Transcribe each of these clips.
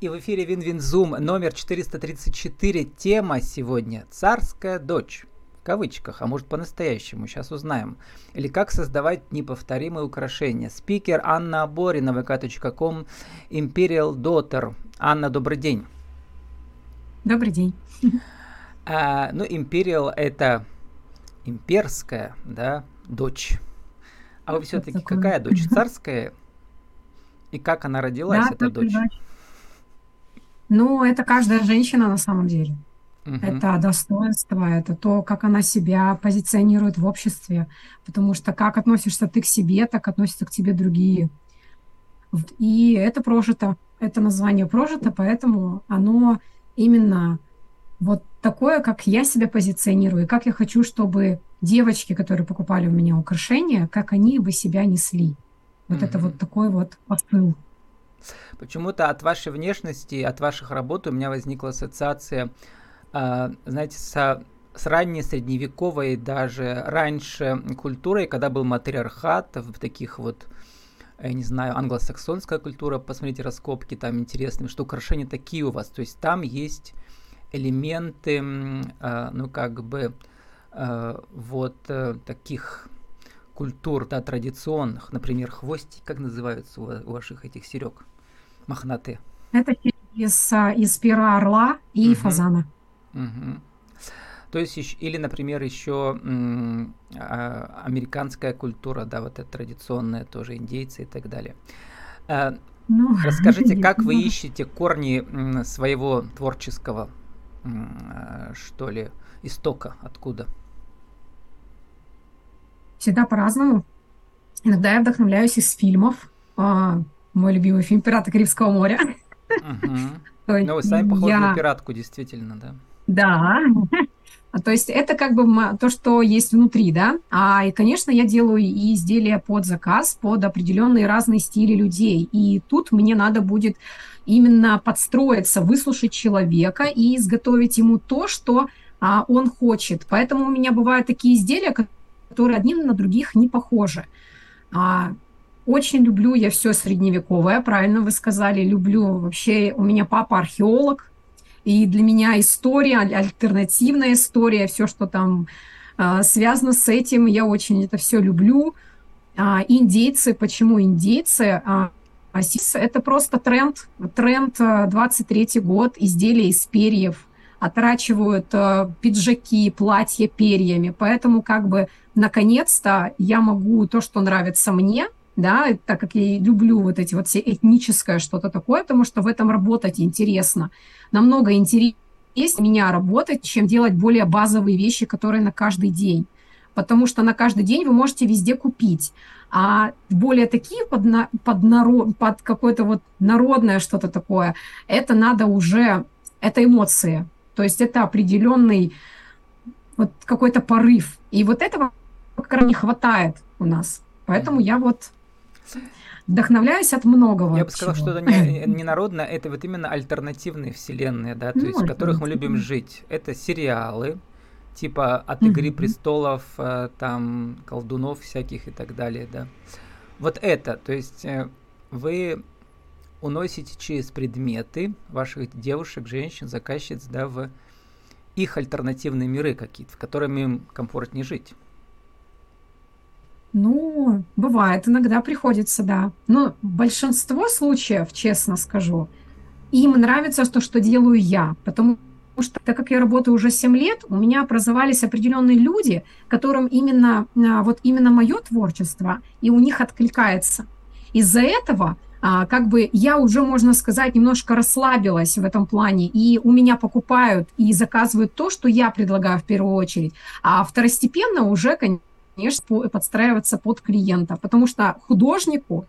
И в эфире Вин Вин Зум номер 434. Тема сегодня «Царская дочь». В кавычках, а может по-настоящему, сейчас узнаем. Или «Как создавать неповторимые украшения». Спикер Анна Оборина, vk.com, Imperial Daughter. Анна, добрый день. Добрый день. Ну, Imperial — это имперская, да, дочь. А вы все-таки какая дочь? Царская? И как она родилась, да, эта дочь? Ну, это каждая женщина на самом деле. Uh-huh. Это достоинство, это то, как она себя позиционирует в обществе. Потому что как относишься ты к себе, так относятся к тебе другие. И это прожито. Это название прожито, поэтому оно именно вот такое, как я себя позиционирую. И как я хочу, чтобы девочки, которые покупали у меня украшения, как они бы себя несли. Вот это вот такой вот посыл. Почему-то от вашей внешности, от ваших работ у меня возникла ассоциация, знаете, с ранней средневековой, даже раньше культурой, когда был матриархат, в таких вот, я не знаю, англосаксонская культура, посмотрите раскопки, там интересные, что украшения такие у вас, то есть там есть элементы, ну как бы, вот таких культур, да, традиционных, например, хвостики, как называются у ваших этих серег, мохнатые? Это из пера орла и фазана. Угу. То есть, или, например, еще американская культура, да, вот эта традиционная, тоже индейцы и так далее. Ну, расскажите, как вы ищете корни своего творческого, что ли, истока, откуда? Всегда по-разному. Иногда я вдохновляюсь из фильмов. Мой любимый фильм «Пираты Карибского моря». Угу. Ну, вы сами похожи на пиратку, действительно, да? Да. То есть это как бы то, что есть внутри, да? И, конечно, я делаю и изделия под заказ, под определенные разные стили людей. И тут мне надо будет именно подстроиться, выслушать человека и изготовить ему то, что он хочет. Поэтому у меня бывают такие изделия, которые одни на других не похожи. Очень люблю я все средневековое, правильно вы сказали, люблю. Вообще у меня папа археолог, и для меня история, альтернативная история, все, что там связано с этим, я очень это все люблю. Индейцы, почему индейцы? Это просто тренд 23-й год, изделия из перьев. Отрачивают пиджаки, платья перьями. Поэтому как бы наконец-то я могу то, что нравится мне, да, так как я люблю вот эти вот все этническое что-то такое, потому что в этом работать интересно. Намного интереснее меня работать, чем делать более базовые вещи, которые на каждый день. Потому что на каждый день вы можете везде купить. А более такие под какое-то вот народное что-то такое, это надо уже... Это эмоции, то есть это определенный вот какой-то порыв. И вот этого как раз не хватает у нас. Поэтому я вот вдохновляюсь от многого. Я бы сказала, что это не народное, это вот именно альтернативные вселенные, да, то есть в которых мы любим жить. Это сериалы, типа от «Игры престолов», там, «Колдунов» всяких и так далее, да. Вот это, то есть вы... уносите через предметы ваших девушек, женщин, заказчиц, да, в их альтернативные миры какие-то, в которых им комфортнее жить. Ну, бывает, иногда приходится, да. Но большинство случаев, честно скажу, им нравится то, что делаю я, потому что, так как я работаю уже 7 лет, у меня образовались определенные люди, которым именно, вот именно мое творчество, и у них откликается. Из-за этого... как бы я уже, можно сказать, немножко расслабилась в этом плане, и у меня покупают и заказывают то, что я предлагаю в первую очередь, а второстепенно уже, конечно, подстраиваться под клиента, потому что художнику,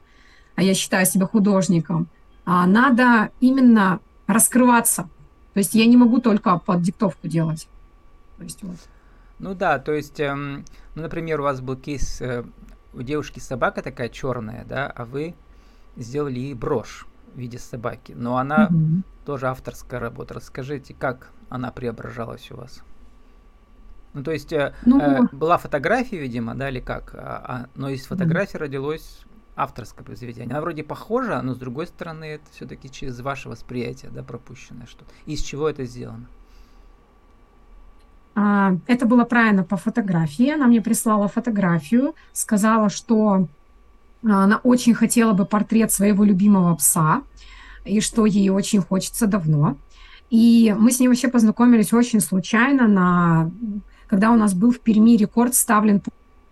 а я считаю себя художником, надо именно раскрываться, то есть я не могу только под диктовку делать. То есть, вот. Ну да, то есть, ну, например, у вас был кейс, у девушки собака такая черная, да, а вы... сделали ей брошь в виде собаки, но она тоже авторская работа. Расскажите, как она преображалась у вас? Ну, то есть была фотография, видимо, да, или как? Но из фотографии родилось авторское произведение. Она вроде похожа, но с другой стороны это все-таки через ваше восприятие, да, пропущенное что-то. Из чего это сделано? Это было правильно по фотографии. Она мне прислала фотографию, сказала, что она очень хотела бы портрет своего любимого пса, и что ей очень хочется давно. И мы с ней вообще познакомились очень случайно, когда у нас был в Перми рекорд ставлен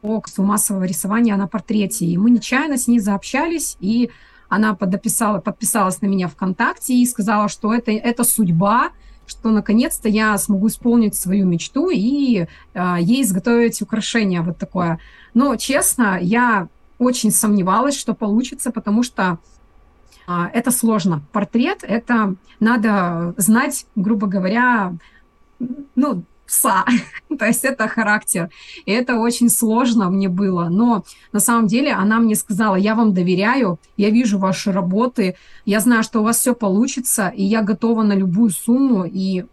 по массового рисования на портрете. И мы нечаянно с ней заобщались, и она подписалась на меня ВКонтакте и сказала, что это судьба, что наконец-то я смогу исполнить свою мечту и ей изготовить украшение вот такое. Но, честно, я очень сомневалась, что получится, потому что это сложно. Портрет, это надо знать, грубо говоря, ну, пса. То есть это характер. И это очень сложно мне было. Но на самом деле она мне сказала: я вам доверяю, я вижу ваши работы, я знаю, что у вас все получится, и я готова на любую сумму, и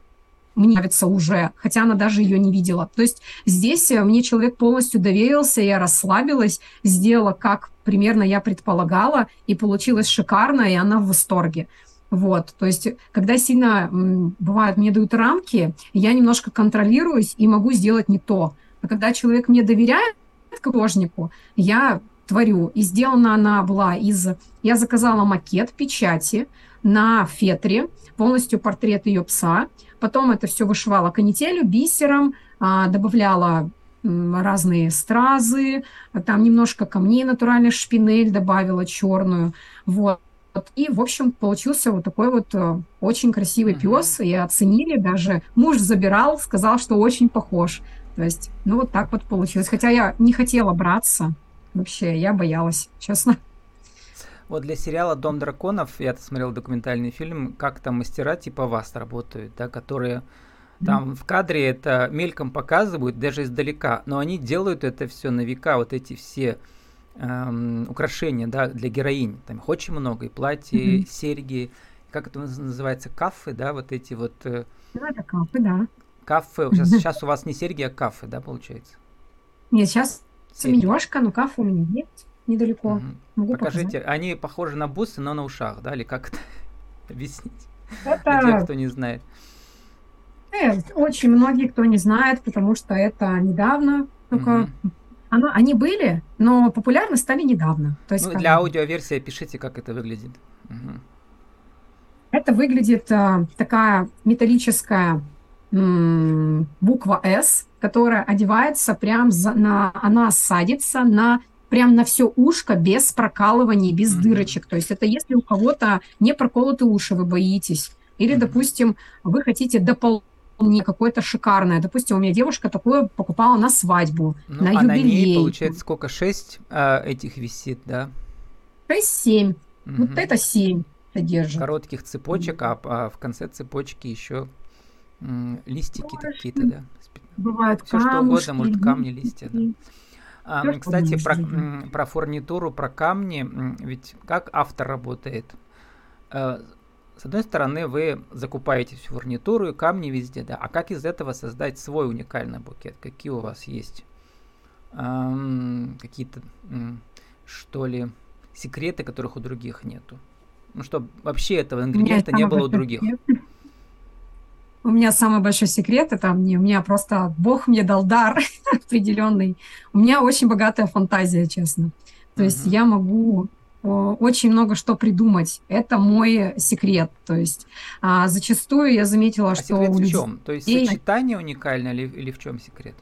мне нравится уже, хотя она даже ее не видела. То есть здесь мне человек полностью доверился, я расслабилась, сделала, как примерно я предполагала, и получилось шикарно, и она в восторге. Вот, то есть, когда сильно, бывает, мне дают рамки, я немножко контролируюсь и могу сделать не то. А когда человек мне доверяет, художнику, я творю. И сделана она была Я заказала макет печати на фетре, полностью портрет ее пса. Потом это все вышивала канителью, бисером, добавляла разные стразы, там немножко камней натуральных, шпинель добавила черную, вот. И, в общем, получился вот такой вот очень красивый пес, и оценили даже. Муж забирал, сказал, что очень похож. То есть, ну, вот так вот получилось. Хотя я не хотела браться вообще, я боялась, честно. Вот для сериала «Дом драконов» я смотрел документальный фильм, как там мастера типа вас работают, да, которые там в кадре это мельком показывают, даже издалека, но они делают это все на века, вот эти все украшения, да, для героинь. Там их очень много, и платья, и серьги, как это называется, кафы, да, вот эти вот... Ну, это кафы, да. Кафы, сейчас у вас не серьги, а кафы, да, получается? Нет, сейчас семенёшка, но кафы у меня нет, недалеко. Могу покажите, показать. Они похожи на бусы, но на ушах, да, или как это объяснить? Это... Для тех, кто не знает. Очень многие, кто не знает, потому что это недавно только... Они были, но популярны стали недавно. То есть, для аудиоверсии пишите, как это выглядит. Это выглядит такая металлическая буква «С», которая одевается прям она садится прям на все ушко, без прокалываний, без дырочек. То есть это если у кого-то не проколоты уши, вы боитесь. Или, допустим, вы хотите дополнить какое-то шикарное. Допустим, у меня девушка такое покупала на свадьбу, на юбилей. А на ней, получается, сколько? 6 этих висит, да? 6-7. Вот это 7 содержит. Коротких цепочек, а в конце цепочки еще листики какие-то, да? Бывают все, камушки, что угодно, может, камни, листья, да. Кстати, про фурнитуру, про камни, ведь как автор работает? С одной стороны, вы закупаете всю фурнитуру и камни везде, да. А как из этого создать свой уникальный букет? Какие у вас есть какие-то, что ли, секреты, которых у других нету? Ну, чтобы вообще этого ингредиента не было у других. У меня самый большой секрет, это у меня просто Бог мне дал дар определенный. У меня очень богатая фантазия, честно. То есть я могу... очень много что придумать. Это мой секрет. То есть зачастую я заметила, что... секрет в чем? То есть сочетание уникальное или в чем секрет?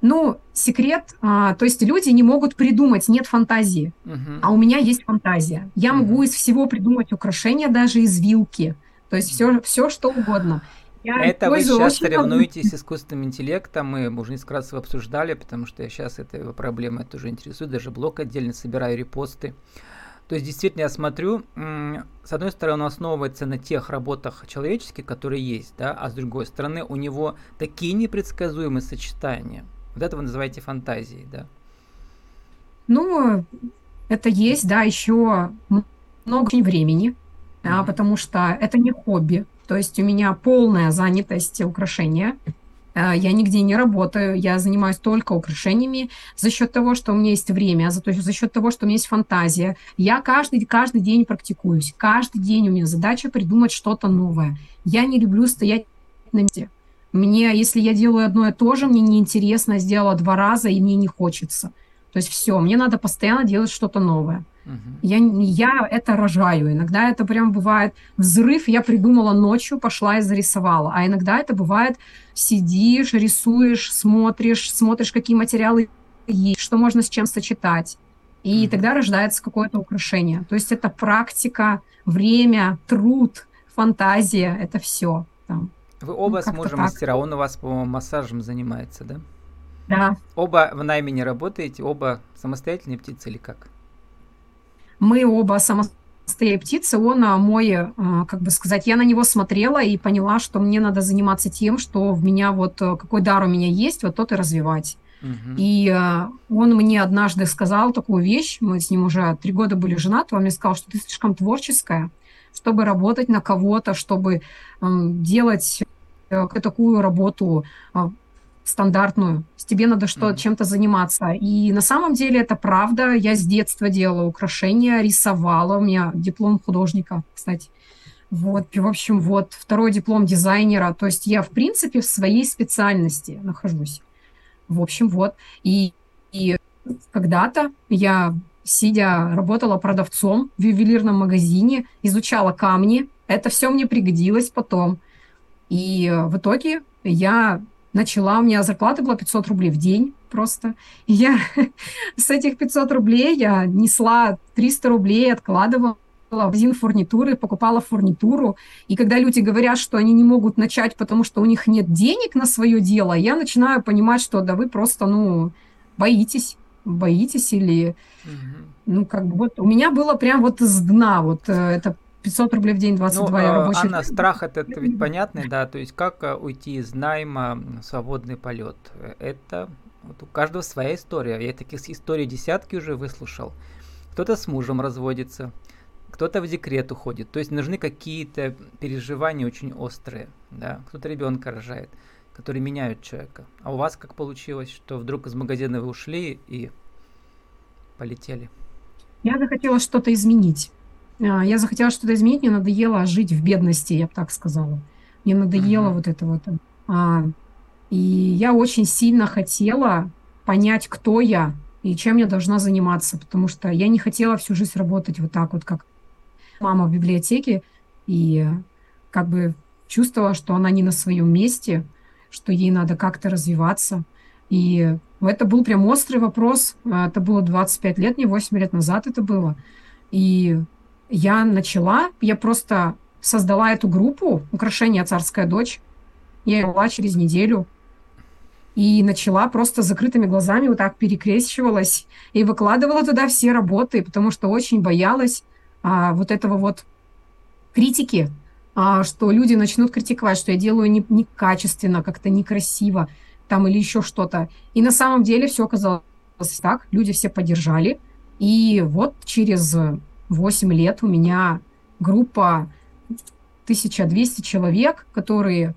Ну, секрет... то есть люди не могут придумать, нет фантазии. А у меня есть фантазия. Я могу из всего придумать украшения, даже из вилки. То есть все что угодно. Это вы сейчас соревнуетесь с искусственным интеллектом, мы уже несколько раз обсуждали, потому что я сейчас этой проблемой тоже интересуюсь, даже блог отдельно собираю, репосты. То есть действительно я смотрю, с одной стороны он основывается на тех работах человеческих, которые есть, да, а с другой стороны у него такие непредсказуемые сочетания. Вот это вы называете фантазией, да? Ну, это есть, да, еще много времени, да, потому что это не хобби. То есть у меня полная занятость украшения. Я нигде не работаю, я занимаюсь только украшениями за счет того, что у меня есть время, за счет того, что у меня есть фантазия. Я каждый день практикуюсь, каждый день у меня задача придумать что-то новое. Я не люблю стоять на месте. Мне, если я делаю одно и то же, мне неинтересно, сделала 2 раза, и мне не хочется. То есть все, мне надо постоянно делать что-то новое. Я это рожаю. Иногда это прям бывает взрыв, я придумала ночью, пошла и зарисовала. А иногда это бывает, сидишь, рисуешь, смотришь, какие материалы есть, что можно с чем сочетать. И тогда рождается какое-то украшение. То есть это практика, время, труд, фантазия, это все. Вы оба с мужем мастера, он у вас, по-моему, массажем занимается, да? Да. Оба в найме не работаете, оба самостоятельные птицы или как? Мы оба самостоятельные птицы, он мой, как бы сказать, я на него смотрела и поняла, что мне надо заниматься тем, что в меня вот, какой дар у меня есть, вот тот и развивать. Угу. И он мне однажды сказал такую вещь, мы с ним уже 3 года были женаты, он мне сказал, что ты слишком творческая, чтобы работать на кого-то, чтобы делать такую работу стандартную. Тебе надо чем-то заниматься. И на самом деле это правда. Я с детства делала украшения, рисовала. У меня диплом художника, кстати. Вот. И, в общем, вот 2-й диплом дизайнера. То есть я, в принципе, в своей специальности нахожусь. В общем, вот. И когда-то я, сидя, работала продавцом в ювелирном магазине, изучала камни. Это все мне пригодилось потом. И в итоге я... у меня зарплата была 500 рублей в день просто. И я с этих 500 рублей я несла 300 рублей, откладывала в магазин фурнитуры, покупала фурнитуру. И когда люди говорят, что они не могут начать, потому что у них нет денег на свое дело, я начинаю понимать, что да вы просто, боитесь или... вот у меня было прям вот с дна вот это... 500 рублей в день, 22 рабочих. Анна, страх это ведь понятный, да, то есть как уйти из найма в свободный полет. Это вот у каждого своя история. Я таких историй десятки уже выслушал. Кто-то с мужем разводится, кто-то в декрет уходит. То есть нужны какие-то переживания очень острые, да. Кто-то ребенка рожает, которые меняют человека. А у вас как получилось, что вдруг из магазина вы ушли и полетели? Я захотела что-то изменить. Я захотела что-то изменить, мне надоело жить в бедности, я бы так сказала. Мне надоело вот это вот. И я очень сильно хотела понять, кто я и чем я должна заниматься, потому что я не хотела всю жизнь работать вот так вот, как мама в библиотеке, и как бы чувствовала, что она не на своем месте, что ей надо как-то развиваться. И это был прям острый вопрос. Это было 25 лет, не 8 лет назад это было. И... Я просто создала эту группу «Украшения «Царская дочь». Я ее вела через неделю и начала просто с закрытыми глазами вот так перекрещивалась и выкладывала туда все работы, потому что очень боялась вот этого вот критики, что люди начнут критиковать, что я делаю некачественно, как-то некрасиво там или еще что-то. И на самом деле все оказалось так, люди все поддержали. И вот через... 8 лет у меня группа 1200 человек, которые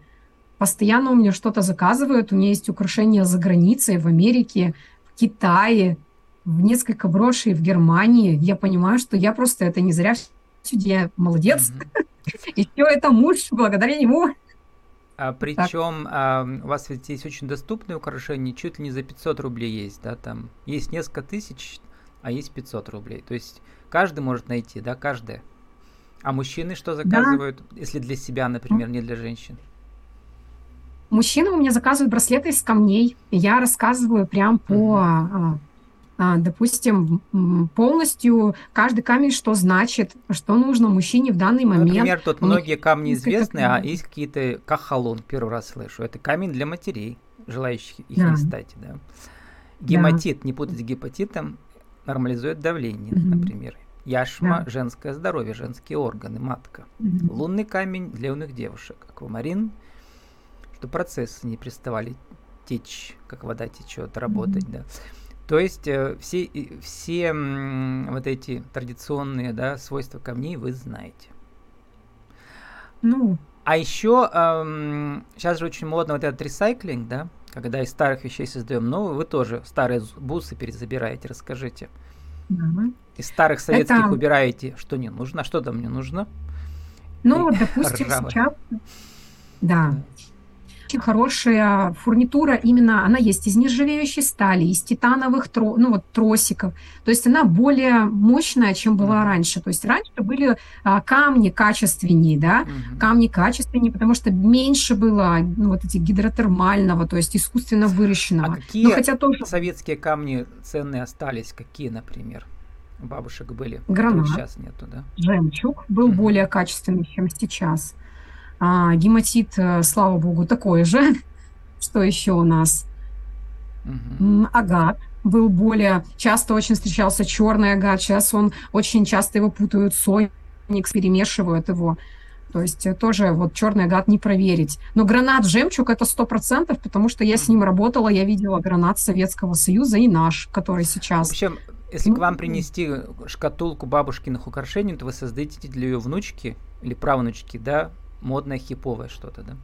постоянно у меня что-то заказывают. У меня есть украшения за границей, в Америке, в Китае, в несколько брошей в Германии. Я понимаю, что я просто это не зря я молодец. И все это муж, благодаря ему. А причем у вас ведь есть очень доступные украшения, чуть ли не за 500 рублей есть, да, там есть несколько тысяч, а есть 500 рублей. То есть каждый может найти, да, каждая. А мужчины что заказывают, да, если для себя, например, не для женщин? Мужчины у меня заказывают браслеты из камней. Я рассказываю прям по, допустим, полностью каждый камень, что значит, что нужно мужчине в данный момент. Например, тут многие камни известны, а есть какие-то кахалон, первый раз слышу. Это камень для матерей, желающих их не стать, да. Гематит, не путать с гепатитом. Нормализует давление, например. Яшма, женское здоровье, женские органы, матка. Лунный камень для юных девушек, аквамарин, чтобы процессы не переставали течь, как вода течет, работать, да. То есть все вот эти традиционные, да, свойства камней вы знаете. А еще сейчас же очень модно вот этот ресайклинг, да? Когда из старых вещей создаем новые. Вы тоже старые бусы перезабираете, расскажите. Из старых советских это... убираете, что не нужно, а что там не нужно. Ну, и допустим, ржавые. Сейчас... Да. Очень хорошая фурнитура, именно она есть из нержавеющей стали, из титановых тросиков. То есть она более мощная, чем была раньше. То есть раньше были камни качественнее, да, камни качественнее, потому что меньше было вот этих гидротермального, то есть искусственно выращенного. А какие советские камни ценные остались? Какие, например? У бабушек были? Гранат. Сейчас нету, да? Жемчуг был более качественный, чем сейчас. Гематит, слава богу, такой же. Что еще у нас? Агат был более... Часто очень встречался черный агат. Сейчас он очень часто его путают с сойникс, перемешивают его. То есть тоже вот черный агат не проверить. Но гранат, жемчуг — это 100%, потому что я с ним работала, я видела гранат Советского Союза и наш, который сейчас... В общем, если к вам принести шкатулку бабушкиных украшений, то вы создадите для ее внучки или правнучки, да, модное хиповое что-то, да?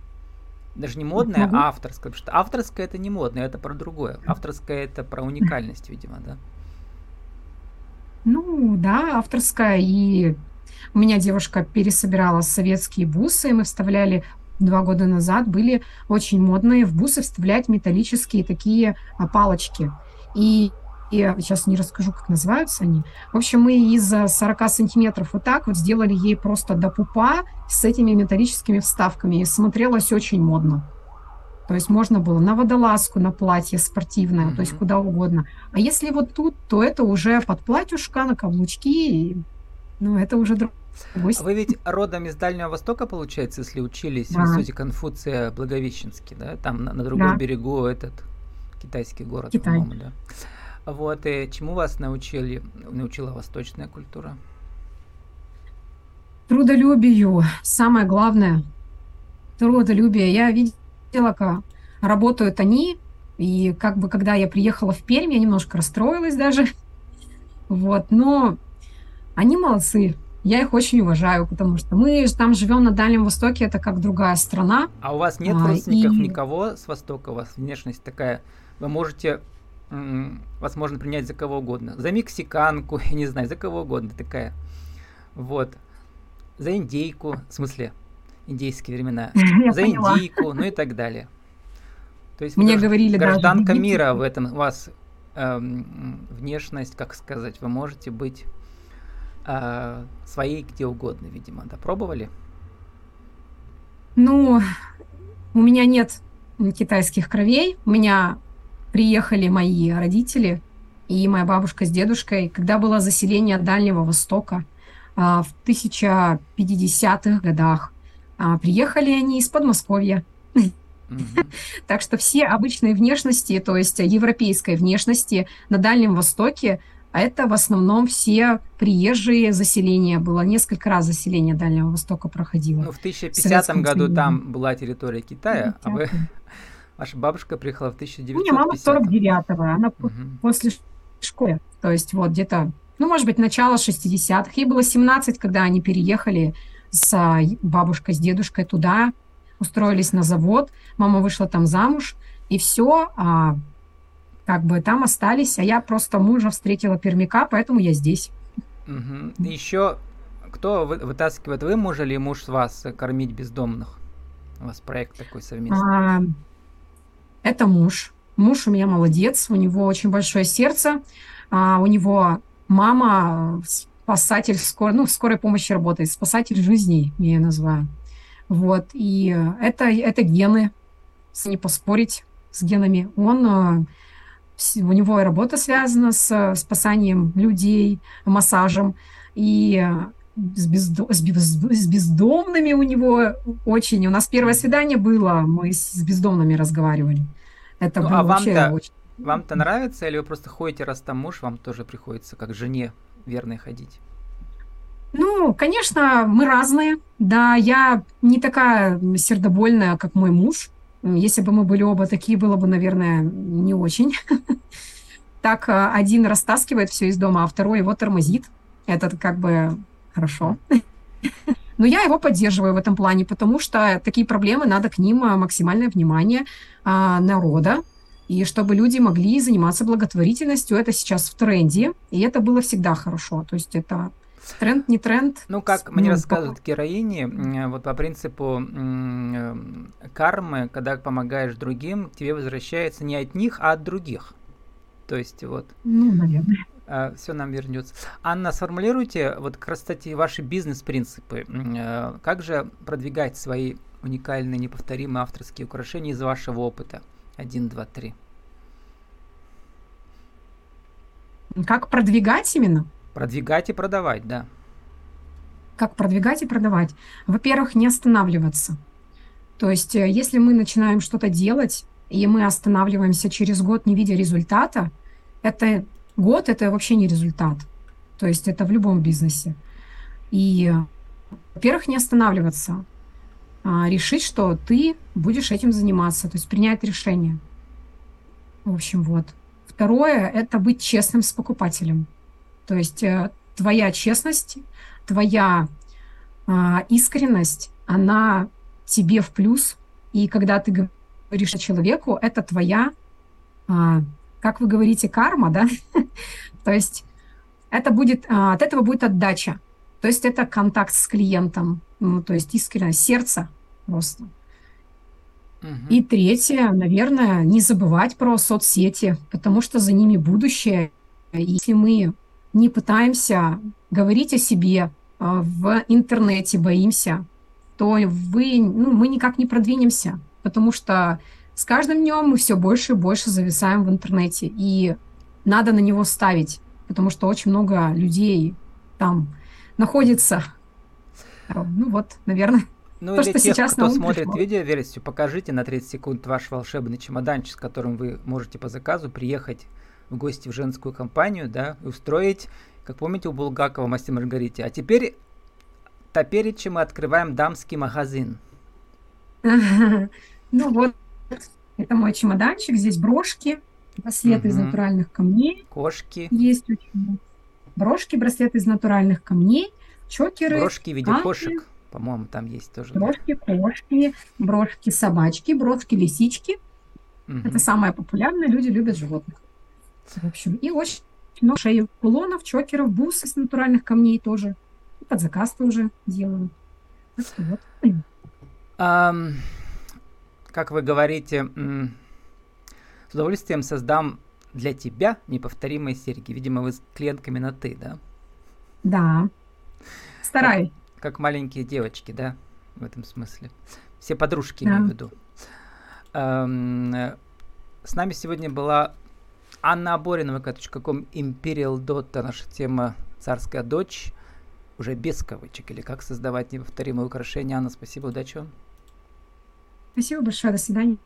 Даже не модное, а авторское. Потому что авторское — это не модное, это про другое. Авторское — это про уникальность, видимо, да? Ну, да, авторское. И у меня девушка пересобирала советские бусы, мы вставляли 2 года назад, были очень модные в бусы вставлять металлические такие палочки. И сейчас не расскажу, как называются они. В общем, мы из 40 сантиметров вот так вот сделали ей просто до пупа с этими металлическими вставками. И смотрелось очень модно. То есть можно было на водолазку, на платье спортивное, то есть куда угодно. А если вот тут, то это уже под платьюшко, на каблучки. И, ну, это уже другой. Вы ведь родом из Дальнего Востока, получается, если учились в Сосе Конфуция, Благовещенский, да? Там на другом берегу этот китайский город, по-моему, да? Вот, и чему вас научила восточная культура? Трудолюбию. Самое главное. Трудолюбие. Я видела, как работают они. И как бы, когда я приехала в Пермь, я немножко расстроилась даже. Вот, но они молодцы. Я их очень уважаю, потому что мы там живем на Дальнем Востоке, это как другая страна. А у вас нет родственников никого с Востока? У вас внешность такая. Вы можете... Вас можно принять за кого угодно. За мексиканку, я не знаю, за кого угодно такая. Вот. За индейку, в смысле, индейские времена. За индейку, ну и так далее. То есть мне говорили, гражданка мира в этом. У вас внешность, как сказать, вы можете быть своей где угодно, видимо. Да, пробовали? Ну, у меня нет китайских кровей. У меня... Приехали мои родители и моя бабушка с дедушкой, когда было заселение Дальнего Востока в 1050-х годах. Приехали они из Подмосковья. Так что все обычные внешности, то есть европейской внешности на Дальнем Востоке, это в основном все приезжие заселения было. Несколько раз заселение Дальнего Востока проходило. Ну, в 1050 году там была территория Китая, а вы... Ваша бабушка приехала в 1950-м. У меня мама 49-го, она после школы, то есть вот где-то, ну, может быть, начало 60-х. Ей было 17, когда они переехали с бабушкой, с дедушкой туда, устроились на завод, мама вышла там замуж, и все, как бы там остались, а я просто мужа встретила пермяка, поэтому я здесь. Еще кто вытаскивает, вы мужа или муж вас кормить бездомных? У вас проект такой совместный. Это муж. Муж у меня молодец, у него очень большое сердце. У него мама спасатель в скорой помощи работает, спасатель жизни, я ее называю. Вот. И это гены, если не поспорить с генами. У него и работа связана с спасанием людей, массажем. И с бездомными у него очень... У нас первое свидание было, мы с бездомными разговаривали. Это было вообще очень... Вам-то нравится, или вы просто ходите, раз там муж, вам тоже приходится как жене верной ходить? Ну, конечно, мы разные. Да, я не такая сердобольная, как мой муж. Если бы мы были оба такие, было бы, наверное, не очень. Так один растаскивает все из дома, а второй его тормозит. Это как бы... Хорошо. Но я его поддерживаю в этом плане, потому что такие проблемы, надо к ним максимальное внимание народа, и чтобы люди могли заниматься благотворительностью. Это сейчас в тренде, и это было всегда хорошо. То есть это... Тренд, не тренд. Ну, как мне рассказывают героини, вот по принципу кармы, когда помогаешь другим, тебе возвращается не от них, а от других. То есть вот... Ну, наверное. Все нам вернется. Анна, сформулируйте, вот, кстати, ваши бизнес-принципы. Как же продвигать свои уникальные, неповторимые авторские украшения из вашего опыта? 1, 2, 3. Как продвигать именно? Продвигать и продавать, да. Как продвигать и продавать? Во-первых, не останавливаться. То есть, если мы начинаем что-то делать, и мы останавливаемся через год, не видя результата, это год, это вообще не результат. То есть, это в любом бизнесе. И, во-первых, не останавливаться. Решить, что ты будешь этим заниматься. То есть, принять решение. В общем, вот. Второе, это быть честным с покупателем. То есть твоя честность, твоя искренность, она тебе в плюс. И когда ты говоришь человеку, это твоя, как вы говорите, карма, да? То есть это будет, от этого будет отдача. То есть это контакт с клиентом, то есть искренность сердца просто. И третье, наверное, не забывать про соцсети, потому что за ними будущее. Если мы не пытаемся говорить о себе в интернете, боимся, то мы никак не продвинемся, потому что с каждым днем мы все больше и больше зависаем в интернете, и надо на него ставить, потому что очень много людей там находится. Ну вот, наверное. Ну то, или что тех, сейчас кто смотрит видео версию, покажите на 30 секунд ваш волшебный чемоданчик, с которым вы можете по заказу приехать в гости в женскую компанию, да, и устроить, как помните, у Булгакова в «Мастер и Маргарите». А теперь мы открываем дамский магазин. Ну вот, это мой чемоданчик, здесь брошки, браслеты из натуральных камней. Кошки. Есть брошки, браслеты из натуральных камней, чокеры. Брошки в виде кошек, по-моему, там есть тоже. Брошки, да. Кошки, брошки собачки, брошки лисички. Это самое популярное, люди любят животных. В общем, и очень много шеи кулонов, чокеров, бус из натуральных камней тоже. И под заказ тоже делаю. Вот. Как вы говорите, с удовольствием создам для тебя неповторимые серьги. Видимо, вы с клиентками на «ты», да? Да. Стараюсь. Как маленькие девочки, да, в этом смысле. Все подружки, да. Имею в виду. С нами сегодня была... Анна Оборина, vk.com, Imperial Daughter, наша тема «Царская дочь», уже без кавычек, или как создавать неповторимые украшения. Анна, спасибо, удачи вам. Спасибо большое, до свидания.